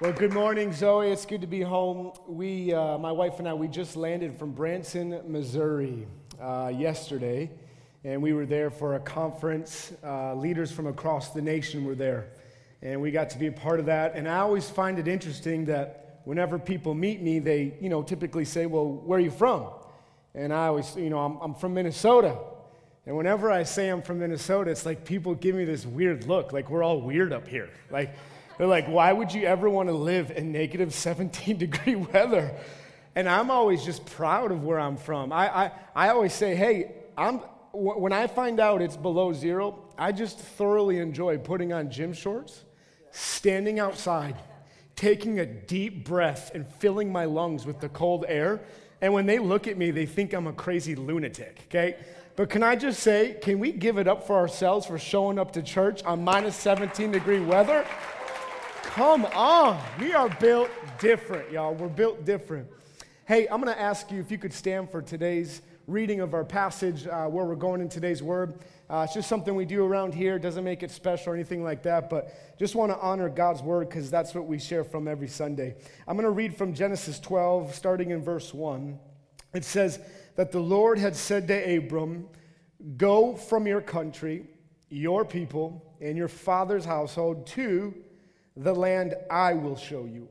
Well, good morning, Zoe. It's good to be home. We, my wife and I, we just landed from Branson, Missouri yesterday, and we were there for a conference. Leaders from across the nation were there, and we got to be a part of that. And I always find it interesting that whenever people meet me, they, typically say, well, where are you from? And I always, I'm from Minnesota. And whenever I say I'm from Minnesota, it's like people give me this weird look, like we're all weird up here. Like, they're like, why would you ever want to live in negative 17-degree weather? And I'm always just proud of where I'm from. I always say, hey, when I find out it's below zero, I just thoroughly enjoy putting on gym shorts, standing outside, taking a deep breath and filling my lungs with the cold air. And when they look at me, they think I'm a crazy lunatic, okay? But can I just say, can we give it up for ourselves for showing up to church on minus 17-degree weather? Come on. We are built different, y'all. We're built different. Hey, I'm going to ask you if you could stand for today's reading of our passage where we're going in today's word. It's just something we do around here. It doesn't make it special or anything like that, but just want to honor God's word because that's what we share from every Sunday. I'm going to read from Genesis 12, starting in verse 1. It says that the Lord had said to Abram, "Go from your country, your people, and your father's household to the land I will show you."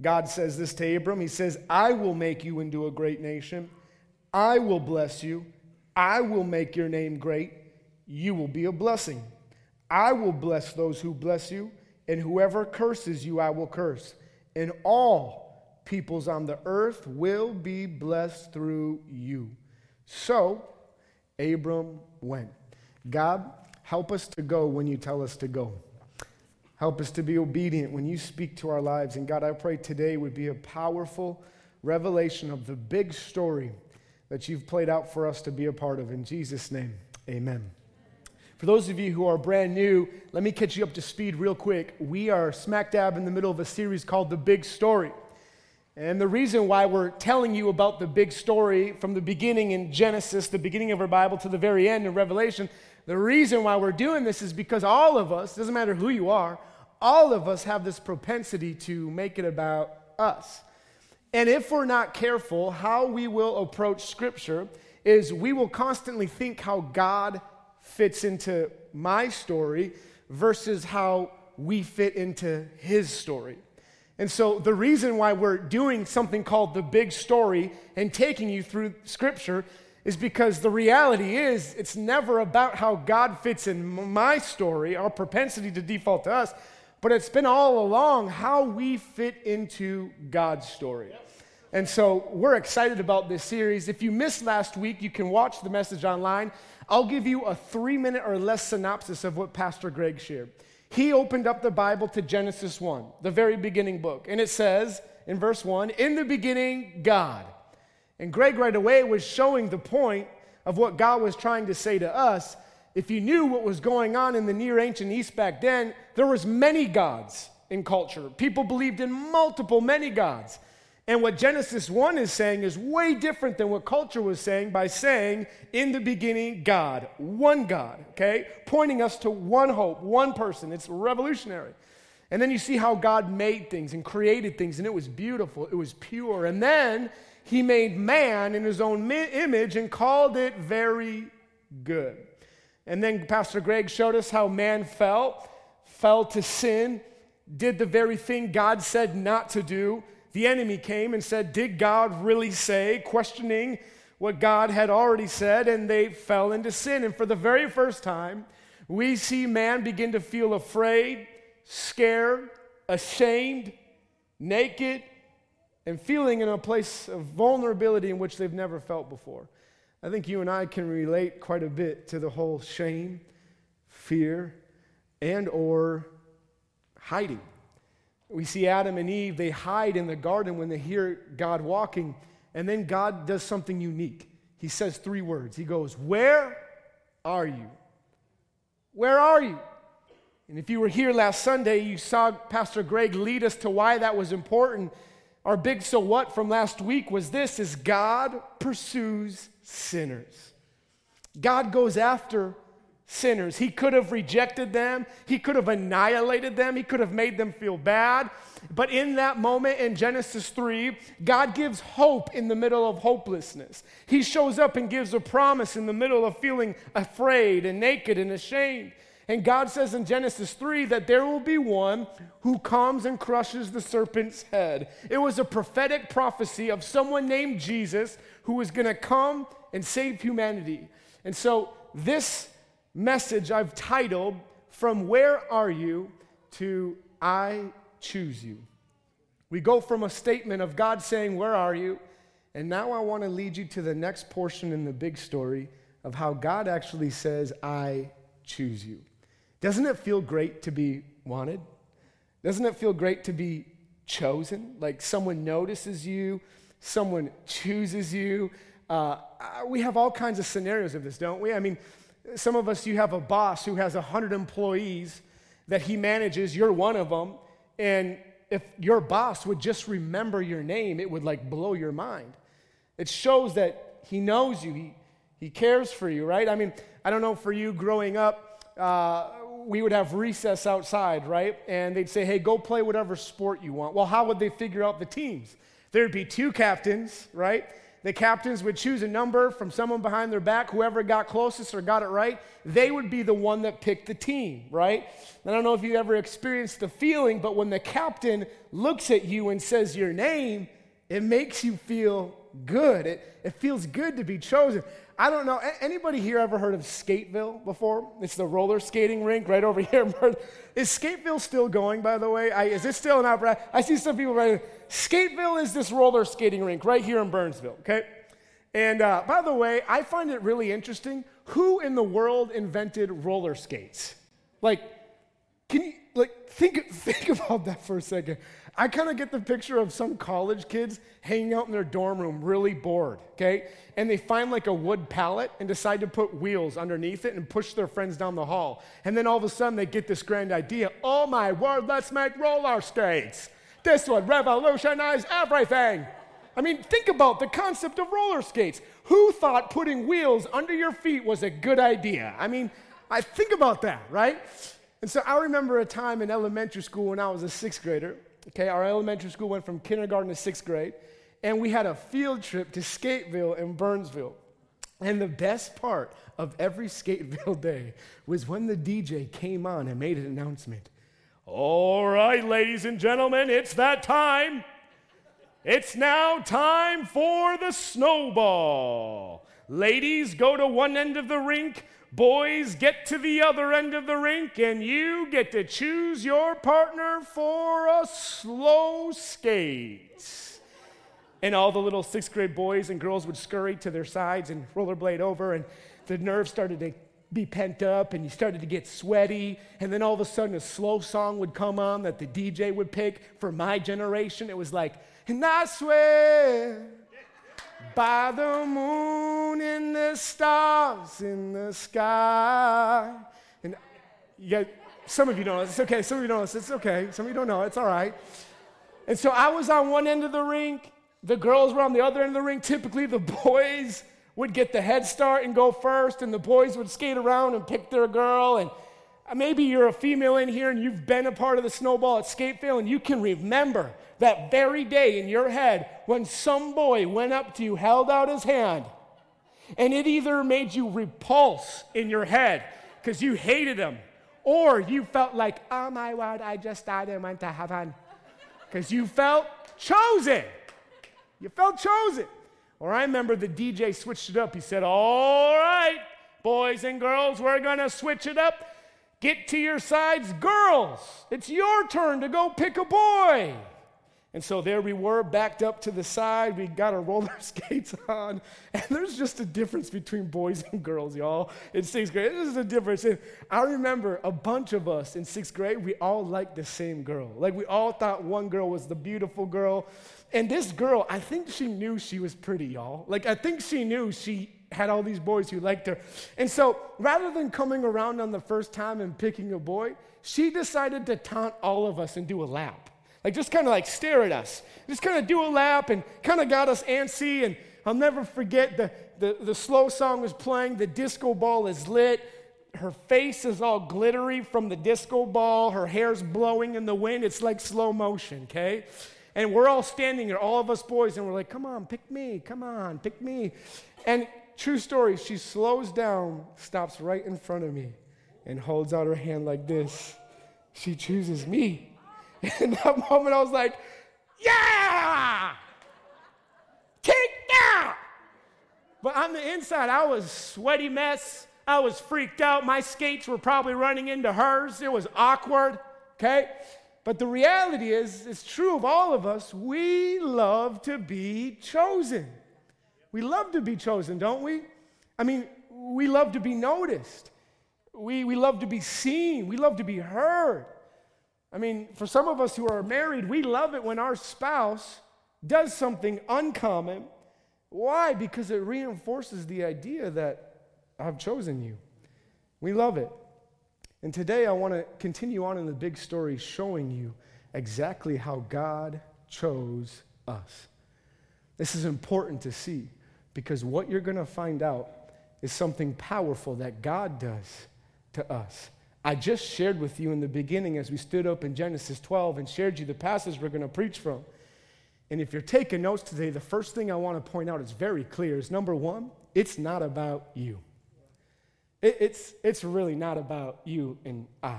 God says this to Abram. He says, "I will make you into a great nation. I will bless you. I will make your name great. You will be a blessing. I will bless those who bless you, and whoever curses you, I will curse. And all peoples on the earth will be blessed through you." So Abram went. God, help us to go when you tell us to go. Help us to be obedient when you speak to our lives. And God, I pray today would be a powerful revelation of the big story that you've played out for us to be a part of. In Jesus' name, amen. For those of you who are brand new, let me catch you up to speed real quick. We are smack dab in the middle of a series called The Big Story. And the reason why we're telling you about the big story from the beginning in Genesis, the beginning of our Bible, to the very end in Revelation, the reason why we're doing this is because all of us, doesn't matter who you are, all of us have this propensity to make it about us. And if we're not careful, how we will approach Scripture is we will constantly think how God fits into my story versus how we fit into His story. And so the reason why we're doing something called The Big Story and taking you through Scripture is because the reality is it's never about how God fits in my story, our propensity to default to us, but it's been all along how we fit into God's story. And so we're excited about this series. If you missed last week, you can watch the message online. I'll give you a 3-minute or less synopsis of what Pastor Greg shared. He opened up the Bible to Genesis 1, the very beginning book, and it says in verse 1, "In the beginning, God." And Greg right away was showing the point of what God was trying to say to us. If you knew what was going on in the near ancient East back then, there was many gods in culture. People believed in multiple many gods. And what Genesis 1 is saying is way different than what culture was saying by saying, "In the beginning, God," one God, okay? Pointing us to one hope, one person. It's revolutionary. And then you see how God made things and created things, and it was beautiful, it was pure. And then He made man in His own image and called it very good. And then Pastor Greg showed us how man fell to sin, did the very thing God said not to do. The enemy came and said, "Did God really say?" questioning what God had already said, and they fell into sin. And for the very first time, we see man begin to feel afraid, scared, ashamed, naked, and feeling in a place of vulnerability in which they've never felt before. I think you and I can relate quite a bit to the whole shame, fear, and or hiding. We see Adam and Eve, they hide in the garden when they hear God walking, and then God does something unique. He says 3 words. He goes, "Where are you? Where are you?" And if you were here last Sunday, you saw Pastor Greg lead us to why that was important. Our big so what from last week was this, is God pursues sinners. God goes after sinners. He could have rejected them. He could have annihilated them. He could have made them feel bad. But in that moment in Genesis 3, God gives hope in the middle of hopelessness. He shows up and gives a promise in the middle of feeling afraid and naked and ashamed. And God says in Genesis 3 that there will be one who comes and crushes the serpent's head. It was a prophetic prophecy of someone named Jesus who was going to come and save humanity. And so this message I've titled, From Where Are You to I Choose You. We go from a statement of God saying, where are you? And now I want to lead you to the next portion in the big story of how God actually says, I choose you. Doesn't it feel great to be wanted? Doesn't it feel great to be chosen? Like someone notices you, someone chooses you. We have all kinds of scenarios of this, don't we? I mean, some of us, you have a boss who has 100 employees that he manages. You're one of them. And if your boss would just remember your name, it would like blow your mind. It shows that he knows you. He cares for you, right? I mean, I don't know, for you growing up, we would have recess outside, right? And they'd say, hey, go play whatever sport you want. Well, how would they figure out the teams? There'd be two captains, right? The captains would choose a number from someone behind their back. Whoever got closest or got it right, they would be the one that picked the team, right? I don't know if you ever experienced the feeling, but when the captain looks at you and says your name, it makes you feel good. It feels good to be chosen. I don't know, anybody here ever heard of Skateville before? It's the roller skating rink right over here. Is Skateville still going, by the way? Is it still an opera? I see some people writing, Skateville is this roller skating rink right here in Burnsville, okay? And by the way, I find it really interesting. Who in the world invented roller skates? Like, can you, like, think about that for a second. I kind of get the picture of some college kids hanging out in their dorm room really bored, okay? And they find like a wood pallet and decide to put wheels underneath it and push their friends down the hall. And then all of a sudden they get this grand idea, oh my word, let's make roller skates. This would revolutionize everything. I mean, think about the concept of roller skates. Who thought putting wheels under your feet was a good idea? I mean, I think about that, right? And so I remember a time in elementary school when I was a sixth grader. Okay, our elementary school went from kindergarten to sixth grade, and we had a field trip to Skateville and Burnsville. And the best part of every Skateville day was when the DJ came on and made an announcement. All right, ladies and gentlemen, it's that time. It's now time for the snowball. Ladies, go to one end of the rink. Boys, get to the other end of the rink, and you get to choose your partner for a slow skate. And all the little sixth grade boys and girls would scurry to their sides and rollerblade over, and the nerves started to be pent up, and you started to get sweaty, and then all of a sudden a slow song would come on that the DJ would pick. For my generation, it was like, and I swear by the moon and the stars in the sky. And yeah, some of you don't know this. It's okay. Some of you don't know this. It's okay. Some of you don't know. It's all right. And so I was on one end of the rink. The girls were on the other end of the rink. Typically, the boys would get the head start and go first, and the boys would skate around and pick their girl. And maybe you're a female in here, and you've been a part of the snowball at Skateville, and you can remember that very day in your head when some boy went up to you, held out his hand, and it either made you repulse in your head because you hated him, or you felt like, oh my word, I just died and went to heaven, because you felt chosen. You felt chosen. Or I remember the DJ switched it up. He said, all right, boys and girls, we're going to switch it up. Get to your sides. Girls, it's your turn to go pick a boy. And so there we were, backed up to the side. We got our roller skates on. And there's just a difference between boys and girls, y'all, in sixth grade. This is a difference. And I remember a bunch of us in sixth grade, we all liked the same girl. Like, we all thought one girl was the beautiful girl. And this girl, I think she knew she was pretty, y'all. Like, I think she knew she had all these boys who liked her. And so rather than coming around on the first time and picking a boy, she decided to taunt all of us and do a lap. Like, just kind of like stare at us. Just kind of do a lap and kind of got us antsy. And I'll never forget the slow song was playing. The disco ball is lit. Her face is all glittery from the disco ball. Her hair's blowing in the wind. It's like slow motion, okay? And we're all standing there, all of us boys, and we're like, come on, pick me. Come on, pick me. And true story, she slows down, stops right in front of me, and holds out her hand like this. She chooses me. In that moment, I was like, yeah! Take that! But on the inside, I was a sweaty mess. I was freaked out. My skates were probably running into hers. It was awkward, okay? But the reality is, it's true of all of us, we love to be chosen. We love to be chosen, don't we? I mean, we love to be noticed. We love to be seen. We love to be heard. I mean, for some of us who are married, we love it when our spouse does something uncommon. Why? Because it reinforces the idea that I've chosen you. We love it. And today I want to continue on in the big story, showing you exactly how God chose us. This is important to see, because what you're going to find out is something powerful that God does to us. I just shared with you in the beginning as we stood up in Genesis 12 and shared you the passage we're going to preach from. And if you're taking notes today, the first thing I want to point out is very clear is, number one, it's not about you. It's really not about you and I.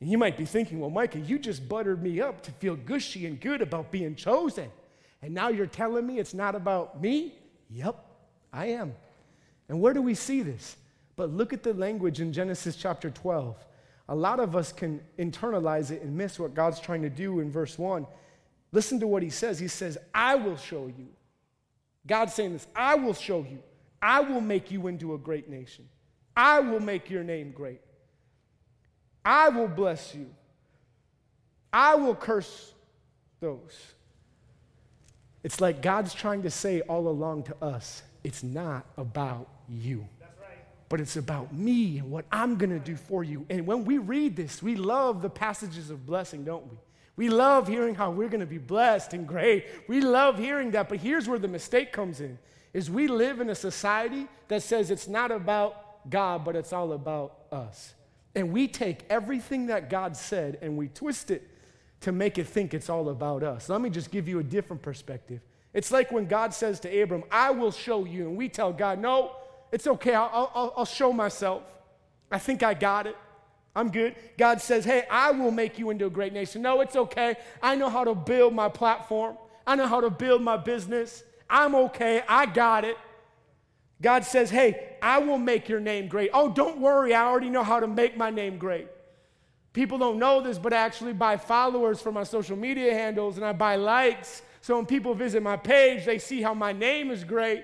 And you might be thinking, well, Micah, you just buttered me up to feel gushy and good about being chosen. And now you're telling me it's not about me? Yep, I am. And where do we see this? But look at the language in Genesis chapter 12. A lot of us can internalize it and miss what God's trying to do in verse 1. Listen to what he says. He says, I will show you. God's saying this, I will show you. I will make you into a great nation. I will make your name great. I will bless you. I will curse those. It's like God's trying to say all along to us, it's not about you. That's right. But it's about me and what I'm going to do for you. And when we read this, we love the passages of blessing, don't we? We love hearing how we're going to be blessed and great. We love hearing that, but here's where the mistake comes in, is we live in a society that says it's not about God, but it's all about us. And we take everything that God said and we twist it to make it think it's all about us. Let me just give you a different perspective. It's like when God says to Abram, I will show you, and we tell God, no, it's okay, I'll show myself. I think I got it. I'm good. God says, hey, I will make you into a great nation. No, it's okay. I know how to build my platform. I know how to build my business. I'm okay. I got it. God says, hey, I will make your name great. Oh, don't worry. I already know how to make my name great. People don't know this, but I actually buy followers for my social media handles, and I buy likes. So when people visit my page, they see how my name is great.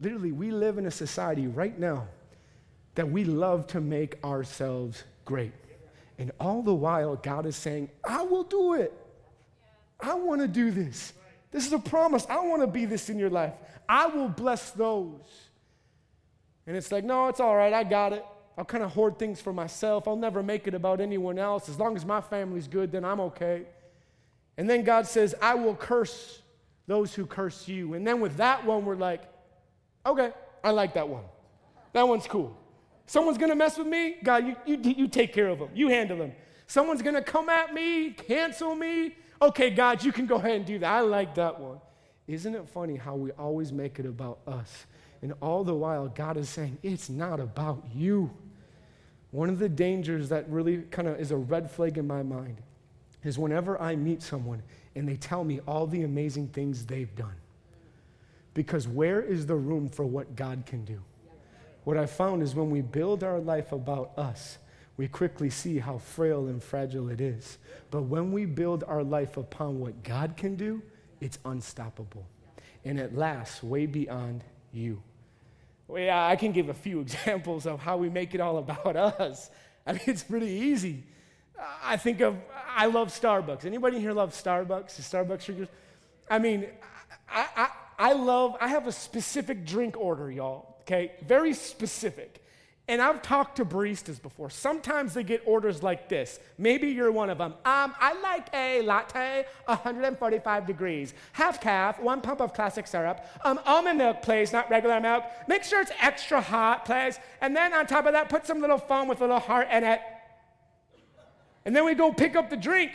Literally, we live in a society right now that we love to make ourselves great. And all the while, God is saying, I will do it. I want to do this. This is a promise. I want to be this in your life. I will bless those. And it's like, no, it's all right. I got it. I'll kind of hoard things for myself. I'll never make it about anyone else. As long as my family's good, then I'm okay. And then God says, I will curse those who curse you. And then with that one, we're like, okay, I like that one. That one's cool. Someone's going to mess with me? God, you take care of them. You handle them. Someone's going to come at me, cancel me? Okay, God, you can go ahead and do that. I like that one. Isn't it funny how we always make it about us? And all the while, God is saying, it's not about you. One of the dangers that really kind of is a red flag in my mind is whenever I meet someone and they tell me all the amazing things they've done. Because where is the room for what God can do? What I found is when we build our life about us, we quickly see how frail and fragile it is. But when we build our life upon what God can do, it's unstoppable. And it lasts way beyond you. Well, yeah, I can give a few examples of how we make it all about us. I mean, it's pretty easy. I love Starbucks. Anybody here love Starbucks? The Starbucks drinkers? I mean, I have a specific drink order, y'all. Okay, very specific. And I've talked to baristas before. Sometimes they get orders like this. Maybe you're one of them. I like a latte, 145 degrees, half calf, 1 pump of classic syrup, almond milk, please, not regular milk. Make sure it's extra hot, please. And then on top of that, put some little foam with a little heart in it. And then we go pick up the drink,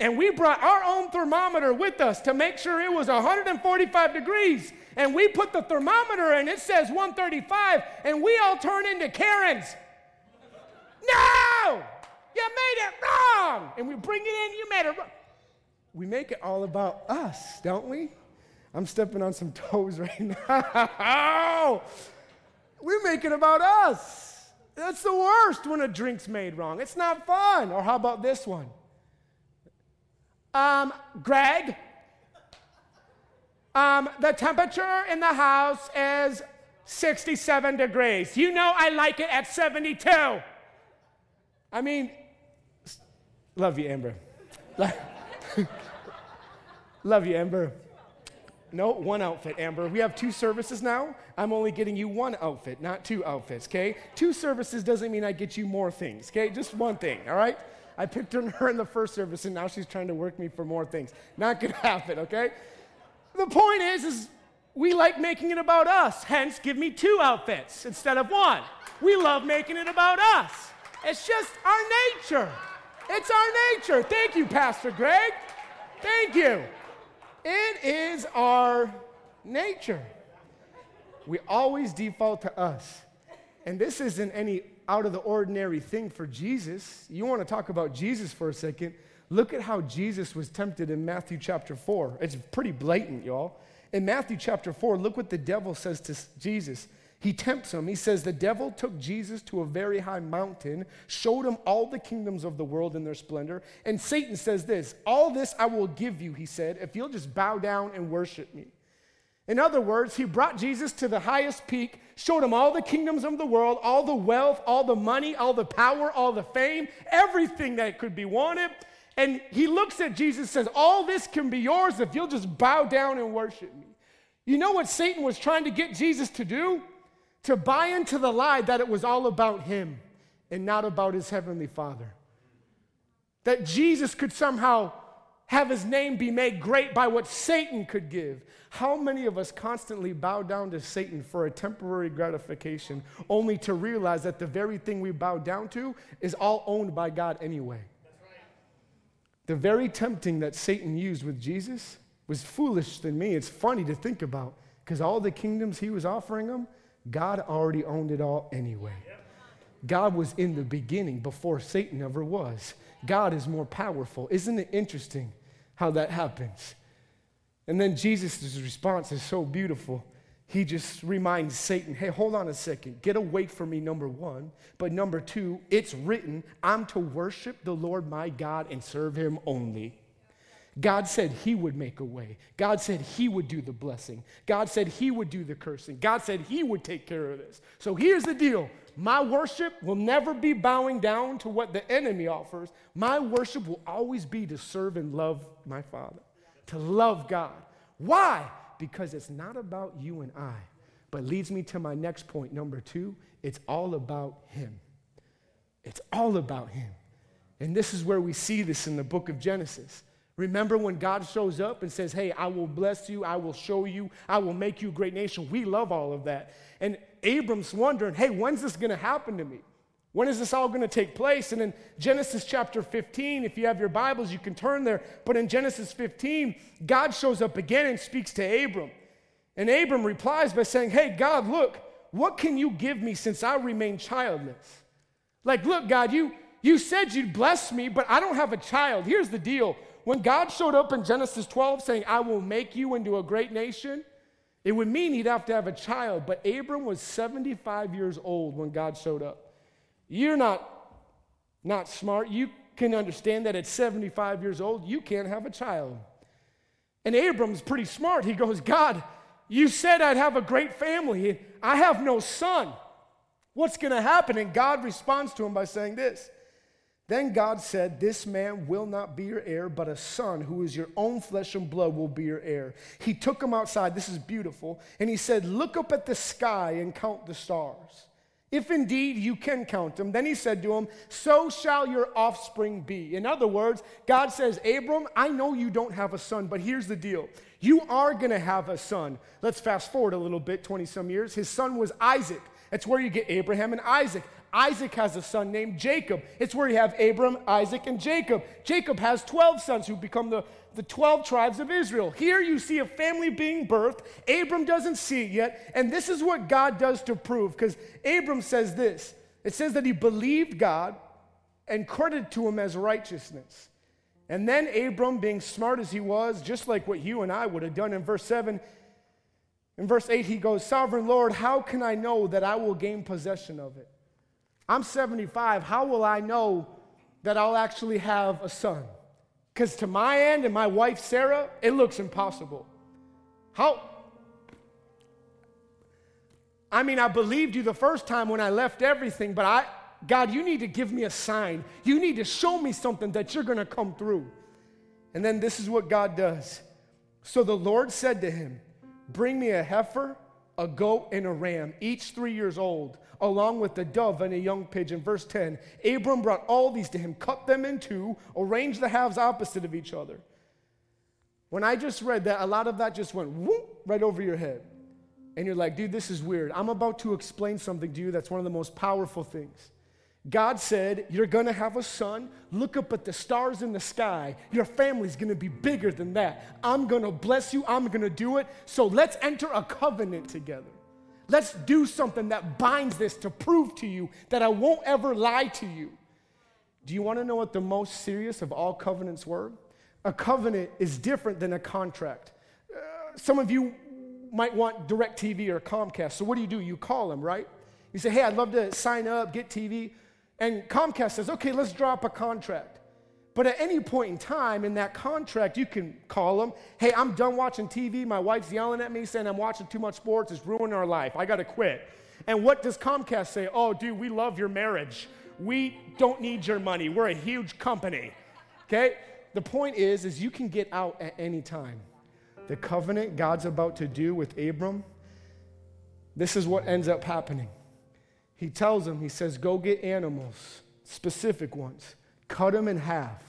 and we brought our own thermometer with us to make sure it was 145 degrees. And we put the thermometer in, it says 135, and we all turn into Karens. No! You made it wrong! And we bring it in, you made it wrong. We make it all about us, don't we? I'm stepping on some toes right now. We make it about us. That's the worst when a drink's made wrong. It's not fun. Or how about this one? Greg? The temperature in the house is 67 degrees. You know I like it at 72. I mean, love you, Amber. Love you, Amber. No, one outfit, Amber. We have 2 services now. I'm only getting you 1 outfit, not 2 outfits, okay? 2 services doesn't mean I get you more things, okay? Just 1 thing, all right? I picked on her in the 1st service, and now she's trying to work me for more things. Not going to happen, okay? The point is we like making it about us, hence give me 2 outfits instead of 1. We love making it about us. It's just our nature. It's our nature. Thank you, Pastor Greg. Thank you. It is our nature. We always default to us. And this isn't any out of the ordinary thing for Jesus. You want to talk about Jesus for a second. Look at how Jesus was tempted in Matthew chapter 4. It's pretty blatant, y'all. In Matthew chapter 4, look what the devil says to Jesus. He tempts him. He says, the devil took Jesus to a very high mountain, showed him all the kingdoms of the world in their splendor, and Satan says this, all this I will give you, he said, if you'll just bow down and worship me. In other words, he brought Jesus to the highest peak, showed him all the kingdoms of the world, all the wealth, all the money, all the power, all the fame, everything that could be wanted. And he looks at Jesus and says, all this can be yours if you'll just bow down and worship me. You know what Satan was trying to get Jesus to do? To buy into the lie that it was all about him and not about his heavenly Father. That Jesus could somehow have his name be made great by what Satan could give. How many of us constantly bow down to Satan for a temporary gratification, only to realize that the very thing we bow down to is all owned by God anyway? That's right. The very tempting that Satan used with Jesus was foolish to me. It's funny to think about, because all the kingdoms he was offering them, God already owned it all anyway. Yep. God was in the beginning before Satan ever was. God is more powerful. Isn't it interesting how that happens? And then Jesus' response is so beautiful. He just reminds Satan, hey, hold on a second. Get away from me, number one. But number two, it's written, I'm to worship the Lord my God and serve him only. God said he would make a way. God said he would do the blessing. God said he would do the cursing. God said he would take care of this. So here's the deal. My worship will never be bowing down to what the enemy offers. My worship will always be to serve and love my Father, to love God. Why? Because it's not about you and I, but leads me to my next point, number 2. It's all about him. It's all about him. And this is where we see this in the book of Genesis. Remember when God shows up and says, hey, I will bless you, I will show you, I will make you a great nation. We love all of that. And Abram's wondering, hey, when's this going to happen to me? When is this all going to take place? And in Genesis chapter 15, if you have your Bibles, you can turn there. But in Genesis 15, God shows up again and speaks to Abram. And Abram replies by saying, hey, God, look, what can you give me since I remain childless? Like, look, God, you said you'd bless me, but I don't have a child. Here's the deal. When God showed up in Genesis 12 saying, I will make you into a great nation, it would mean he'd have to have a child, but Abram was 75 years old when God showed up. You're not smart. You can understand that at 75 years old, you can't have a child. And Abram's pretty smart. He goes, God, you said I'd have a great family. I have no son. What's going to happen? And God responds to him by saying this. Then God said, this man will not be your heir, but a son who is your own flesh and blood will be your heir. He took him outside. This is beautiful. And he said, look up at the sky and count the stars. if indeed you can count them. Then he said to him, so shall your offspring be. In other words, God says, Abram, I know you don't have a son, but here's the deal. You are going to have a son. Let's fast forward a little bit, 20-some years. His son was Isaac. That's where you get Abraham and Isaac. Isaac has a son named Jacob. It's where you have Abram, Isaac, and Jacob. Jacob has 12 sons who become the 12 tribes of Israel. Here you see a family being birthed. Abram doesn't see it yet, and this is what God does to prove, because Abram says this. It says that he believed God and credited to him as righteousness. And then Abram, being smart as he was, just like what you and I would have done in verse 7, in verse 8 he goes, Sovereign Lord, how can I know that I will gain possession of it? I'm 75. How will I know that I'll actually have a son? Because to my end and my wife Sarah, it looks impossible. How? I mean, I believed you the first time when I left everything, but God, you need to give me a sign. You need to show me something that you're going to come through. And then this is what God does. So the Lord said to him, bring me a heifer, a goat, and a ram, each 3 years old, along with a dove and a young pigeon. Verse 10, Abram brought all these to him, cut them in two, arranged the halves opposite of each other. When I just read that, a lot of that just went whoop right over your head. And you're like, dude, this is weird. I'm about to explain something to you that's one of the most powerful things. God said, you're going to have a son. Look up at the stars in the sky. Your family's going to be bigger than that. I'm going to bless you. I'm going to do it. So let's enter a covenant together. Let's do something that binds this to prove to you that I won't ever lie to you. Do you want to know what the most serious of all covenants were? A covenant is different than a contract. Some of you might want DirecTV or Comcast. So what do? You call them, right? You say, hey, I'd love to sign up, get TV. And Comcast says, okay, let's draw up a contract. But at any point in time in that contract, you can call them, hey, I'm done watching TV. My wife's yelling at me saying I'm watching too much sports. It's ruining our life. I got to quit. And what does Comcast say? Oh, dude, we love your marriage. We don't need your money. We're a huge company, okay? The point is you can get out at any time. The covenant God's about to do with Abram, this is what ends up happening. He tells him, he says, go get animals, specific ones. Cut them in half.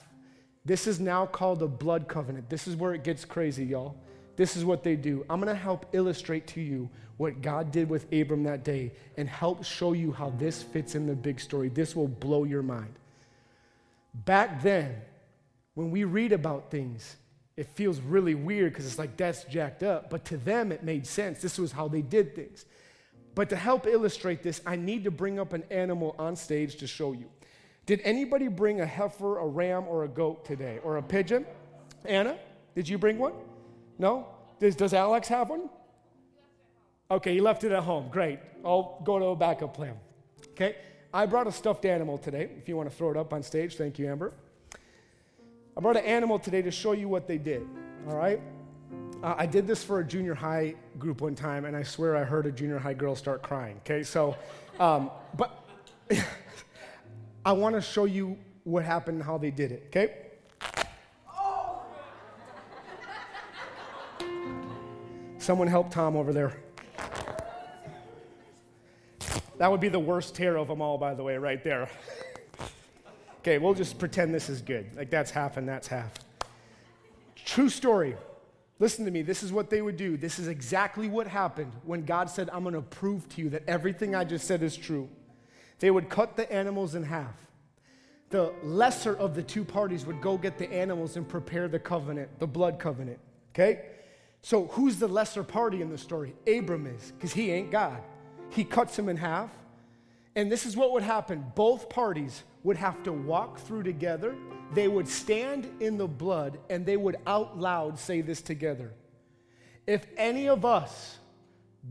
This is now called a blood covenant. This is where it gets crazy, y'all. This is what they do. I'm going to help illustrate to you what God did with Abram that day and help show you how this fits in the big story. This will blow your mind. Back then, when we read about things, it feels really weird because it's like that's jacked up. But to them, it made sense. This was how they did things. But to help illustrate this, I need to bring up an animal on stage to show you. Did anybody bring a heifer, a ram, or a goat today? Or a pigeon? Anna, did you bring one? No? Does Alex have one? Okay, he left it at home. Great. I'll go to a backup plan. Okay? I brought a stuffed animal today. If you want to throw it up on stage. Thank you, Amber. I brought an animal today to show you what they did. All right? I did this for a junior high group one time, and I swear I heard a junior high girl start crying. Okay? So, but... I want to show you what happened and how they did it, okay? Oh. Someone help Tom over there. That would be the worst tear of them all, by the way, right there. Okay, we'll just pretend this is good. Like, that's half and that's half. True story. Listen to me. This is what they would do. This is exactly what happened when God said, I'm going to prove to you that everything I just said is true. They would cut the animals in half. The lesser of the two parties would go get the animals and prepare the covenant, the blood covenant, okay? So who's the lesser party in the story? Abram is, because he ain't God. He cuts him in half, and this is what would happen. Both parties would have to walk through together. They would stand in the blood, and they would out loud say this together. If any of us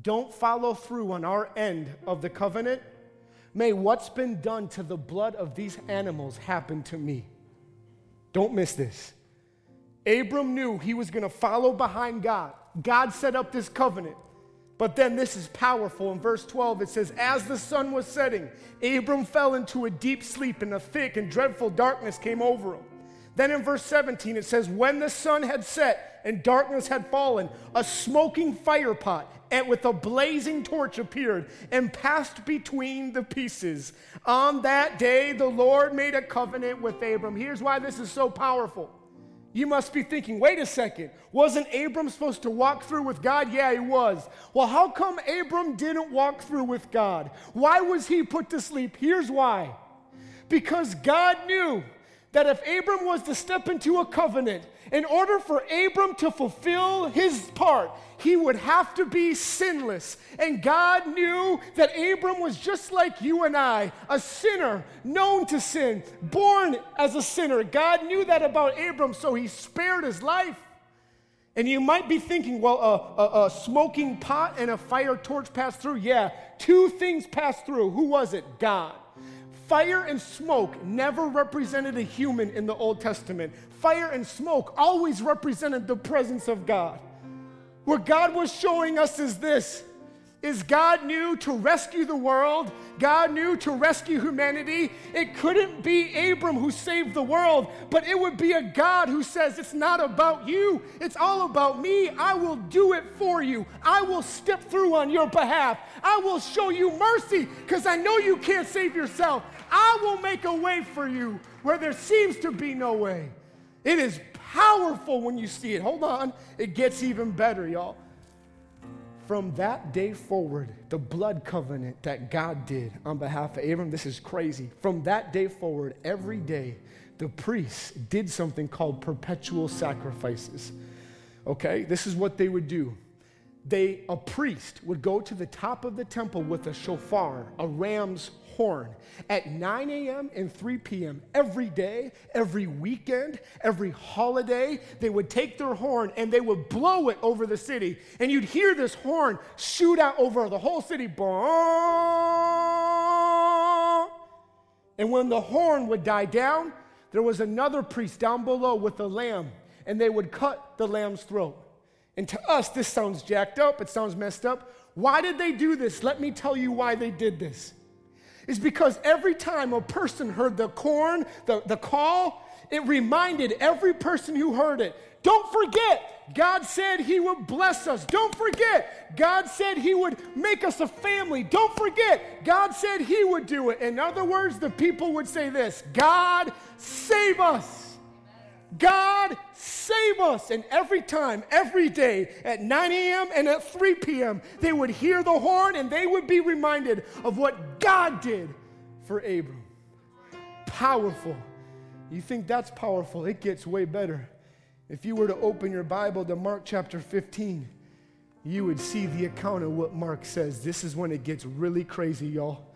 don't follow through on our end of the covenant, may what's been done to the blood of these animals happen to me. Don't miss this. Abram knew he was going to follow behind God. God set up this covenant. But then this is powerful. In verse 12, it says, as the sun was setting, Abram fell into a deep sleep, and a thick and dreadful darkness came over him. Then in verse 17, it says, when the sun had set and darkness had fallen, a smoking fire pot and with a blazing torch appeared and passed between the pieces. On that day, the Lord made a covenant with Abram. Here's why this is so powerful. You must be thinking, wait a second, wasn't Abram supposed to walk through with God? Yeah, he was. Well, how come Abram didn't walk through with God? Why was he put to sleep? Here's why. Because God knew that if Abram was to step into a covenant, in order for Abram to fulfill his part, he would have to be sinless. And God knew that Abram was just like you and I, a sinner, known to sin, born as a sinner. God knew that about Abram, so he spared his life. And you might be thinking, well, a smoking pot and a fire torch passed through. Yeah, two things passed through. Who was it? God. Fire and smoke never represented a human in the Old Testament. Fire and smoke always represented the presence of God. What God was showing us is this, is God knew to rescue the world, God knew to rescue humanity, it couldn't be Abram who saved the world, but it would be a God who says, it's not about you, it's all about me, I will do it for you, I will step through on your behalf, I will show you mercy, because I know you can't save yourself, I will make a way for you where there seems to be no way. It is powerful when you see it. Hold on, it gets even better, y'all. From that day forward, the blood covenant that God did on behalf of Abram, this is crazy. From that day forward, every day, the priests did something called perpetual sacrifices. Okay, this is what they would do. A priest would go to the top of the temple with a shofar, a ram's horn, at 9 a.m. and 3 p.m. every day, every weekend, every holiday, they would take their horn and they would blow it over the city. And you'd hear this horn shoot out over the whole city. And when the horn would die down, there was another priest down below with a lamb, and they would cut the lamb's throat. And to us, this sounds jacked up. It sounds messed up. Why did they do this? Let me tell you why they did this. It's because every time a person heard the call, it reminded every person who heard it, don't forget, God said he would bless us. Don't forget, God said he would make us a family. Don't forget, God said he would do it. In other words, the people would say this, God save us. God save us. And every time, every day, at 9 a.m. and at 3 p.m., they would hear the horn and they would be reminded of what God did for Abram. Powerful. You think that's powerful? It gets way better. If you were to open your Bible to Mark chapter 15, you would see the account of what Mark says. This is when it gets really crazy, y'all.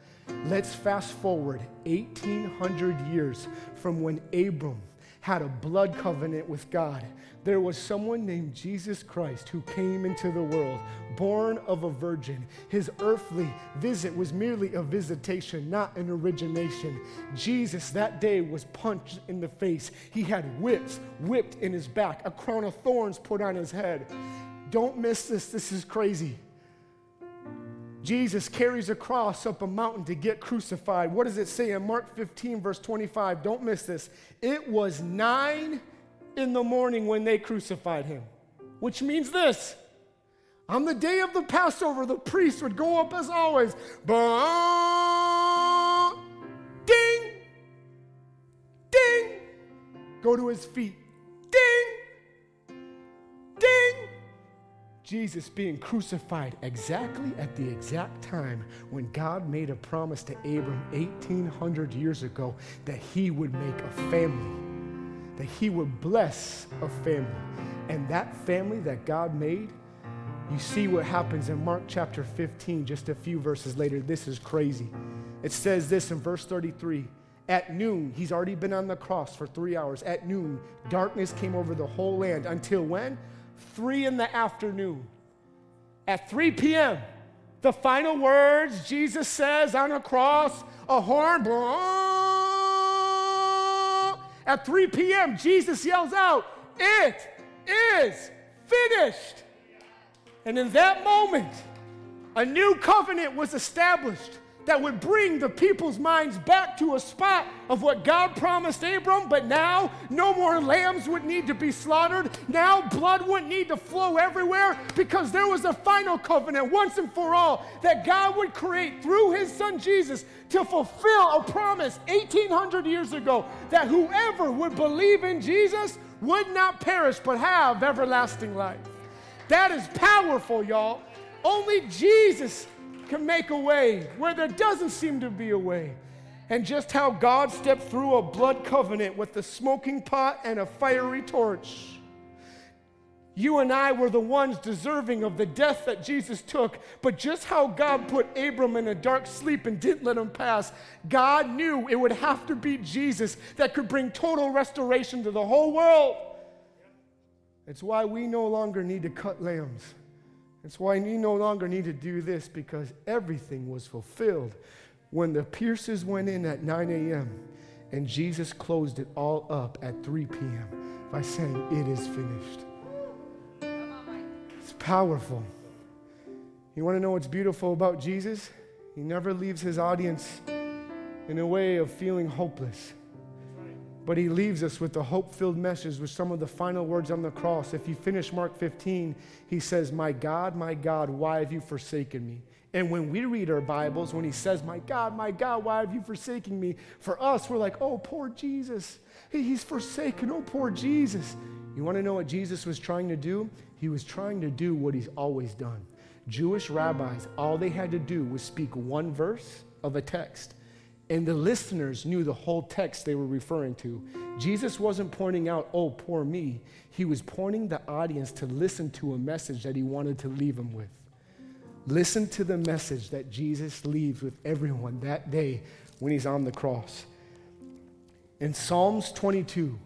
Let's fast forward 1,800 years from when Abram had a blood covenant with God. There was someone named Jesus Christ who came into the world, born of a virgin. His earthly visit was merely a visitation, not an origination. Jesus that day was punched in the face. He had whips whipped in his back, a crown of thorns put on his head. Don't miss this, this is crazy. Jesus carries a cross up a mountain to get crucified. What does it say in Mark 15, verse 25? Don't miss this. It was 9 in the morning when they crucified him, which means this. On the day of the Passover, the priest would go up as always. Ding, ding. Go to his feet. Jesus being crucified exactly at the exact time when God made a promise to Abram 1,800 years ago that he would make a family, that he would bless a family. And that family that God made, you see what happens in Mark chapter 15, just a few verses later. This is crazy. It says this in verse 33. At noon, he's already been on the cross for 3 hours. At noon, darkness came over the whole land until when? 3 in the afternoon. At 3 p.m., the final words Jesus says on a cross, a horn. At 3 p.m., Jesus yells out, it is finished. And in that moment, a new covenant was established. that would bring the people's minds back to a spot of what God promised Abram, but now no more lambs would need to be slaughtered. Now blood wouldn't need to flow everywhere because there was a final covenant once and for all that God would create through his son Jesus to fulfill a promise 1,800 years ago that whoever would believe in Jesus would not perish but have everlasting life. That is powerful, y'all. Only Jesus can make a way where there doesn't seem to be a way. And just how God stepped through a blood covenant with the smoking pot and a fiery torch. You and I were the ones deserving of the death that Jesus took, but just how God put Abram in a dark sleep and didn't let him pass, God knew it would have to be Jesus that could bring total restoration to the whole world. It's why we no longer need to cut lambs. That's why you no longer need to do this, because everything was fulfilled when the pierces went in at 9 a.m. and Jesus closed it all up at 3 p.m. by saying, "It is finished." It's powerful. You want to know what's beautiful about Jesus? He never leaves his audience in a way of feeling hopeless. But he leaves us with a hope-filled message with some of the final words on the cross. If you finish Mark 15, he says, my God, why have you forsaken me? And when we read our Bibles, when he says, my God, why have you forsaken me? For us, we're like, oh, poor Jesus. He's forsaken. Oh, poor Jesus. You want to know what Jesus was trying to do? He was trying to do what he's always done. Jewish rabbis, all they had to do was speak one verse of a text. And the listeners knew the whole text they were referring to. Jesus wasn't pointing out, oh, poor me. He was pointing the audience to listen to a message that he wanted to leave them with. Listen to the message that Jesus leaves with everyone that day when he's on the cross. In Psalms 22,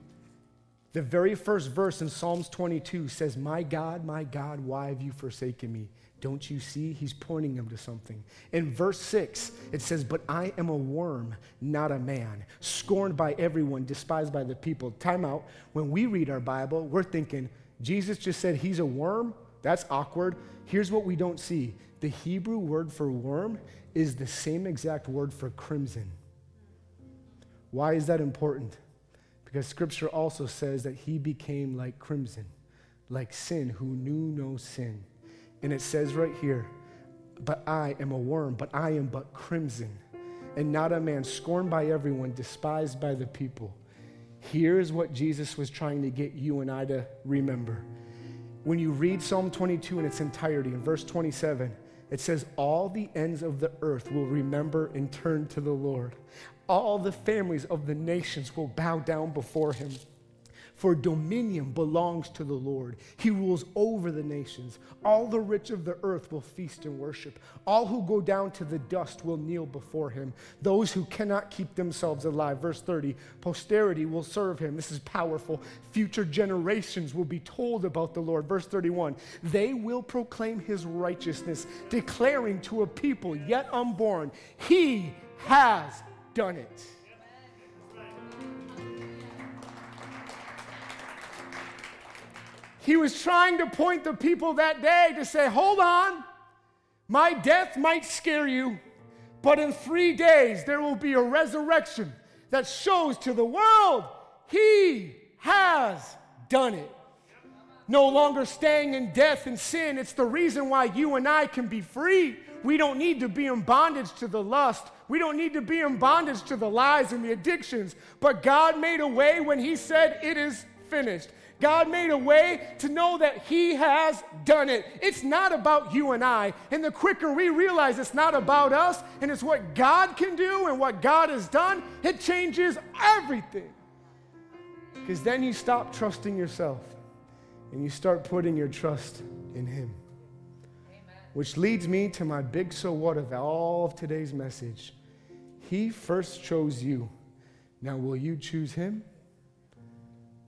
the very first verse in Psalms 22 says, my God, why have you forsaken me? Don't you see? He's pointing him to something. In verse 6, it says, but I am a worm, not a man, scorned by everyone, despised by the people. Time out. When we read our Bible, we're thinking, Jesus just said he's a worm? That's awkward. Here's what we don't see. The Hebrew word for worm is the same exact word for crimson. Why is that important? Because Scripture also says that he became like crimson, like sin, who knew no sin. And it says right here, but I am a worm, but I am but crimson, and not a man, scorned by everyone, despised by the people. Here's what Jesus was trying to get you and I to remember. When you read Psalm 22 in its entirety, in verse 27, it says, all the ends of the earth will remember and turn to the Lord. All the families of the nations will bow down before him. For dominion belongs to the Lord. He rules over the nations. All the rich of the earth will feast and worship. All who go down to the dust will kneel before him. Those who cannot keep themselves alive. Verse 30, posterity will serve him. This is powerful. Future generations will be told about the Lord. Verse 31, they will proclaim his righteousness, declaring to a people yet unborn, he has done it. He was trying to point the people that day to say, hold on, my death might scare you, but in 3 days there will be a resurrection that shows to the world he has done it. No longer staying in death and sin. It's the reason why you and I can be free. We don't need to be in bondage to the lust. We don't need to be in bondage to the lies and the addictions. But God made a way when he said, it is finished. God made a way to know that he has done it. It's not about you and I. And the quicker we realize it's not about us and it's what God can do and what God has done, it changes everything. Because then you stop trusting yourself and you start putting your trust in him. Amen. Which leads me to my big so what of all of today's message. He first chose you. Now will you choose him?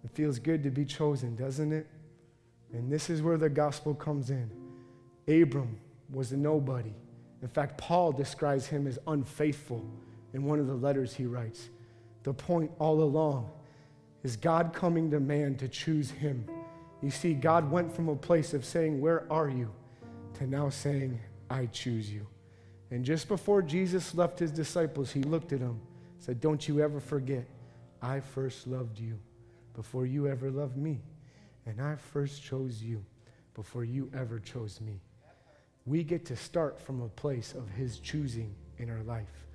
It feels good to be chosen, doesn't it? And this is where the gospel comes in. Abram was a nobody. In fact, Paul describes him as unfaithful in one of the letters he writes. The point all along is God coming to man to choose him. You see, God went from a place of saying, where are you? To now saying, I choose you. And just before Jesus left his disciples, he looked at them, said, "Don't you ever forget, I first loved you before you ever loved me. And I first chose you before you ever chose me." We get to start from a place of his choosing in our life,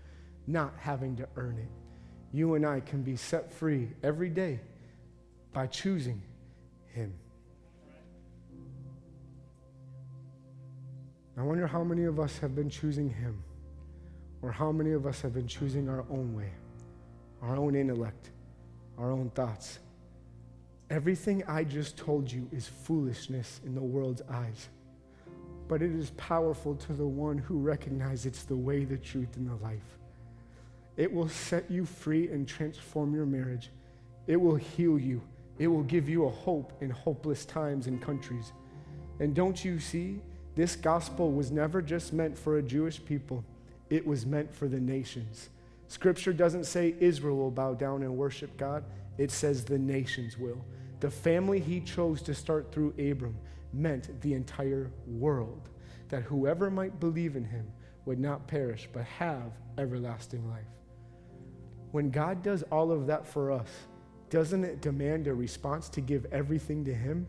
not having to earn it. You and I can be set free every day by choosing him. I wonder how many of us have been choosing him, or how many of us have been choosing our own way, our own intellect, our own thoughts. Everything I just told you is foolishness in the world's eyes, but it is powerful to the one who recognizes it's the way, the truth, and the life. It will set you free and transform your marriage. It will heal you. It will give you a hope in hopeless times and countries. And don't you see? This gospel was never just meant for a Jewish people. It was meant for the nations. Scripture doesn't say Israel will bow down and worship God. It says the nations will. The family he chose to start through Abram meant the entire world, that whoever might believe in him would not perish but have everlasting life. When God does all of that for us, doesn't it demand a response to give everything to him?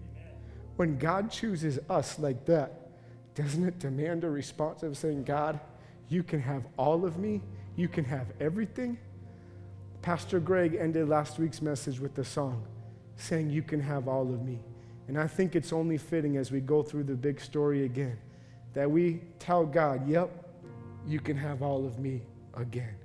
When God chooses us like that, doesn't it demand a response of saying, "God, you can have all of me. You can have everything"? Pastor Greg ended last week's message with the song, saying, "You can have all of me." And I think it's only fitting as we go through the big story again, that we tell God, "Yep, you can have all of me again."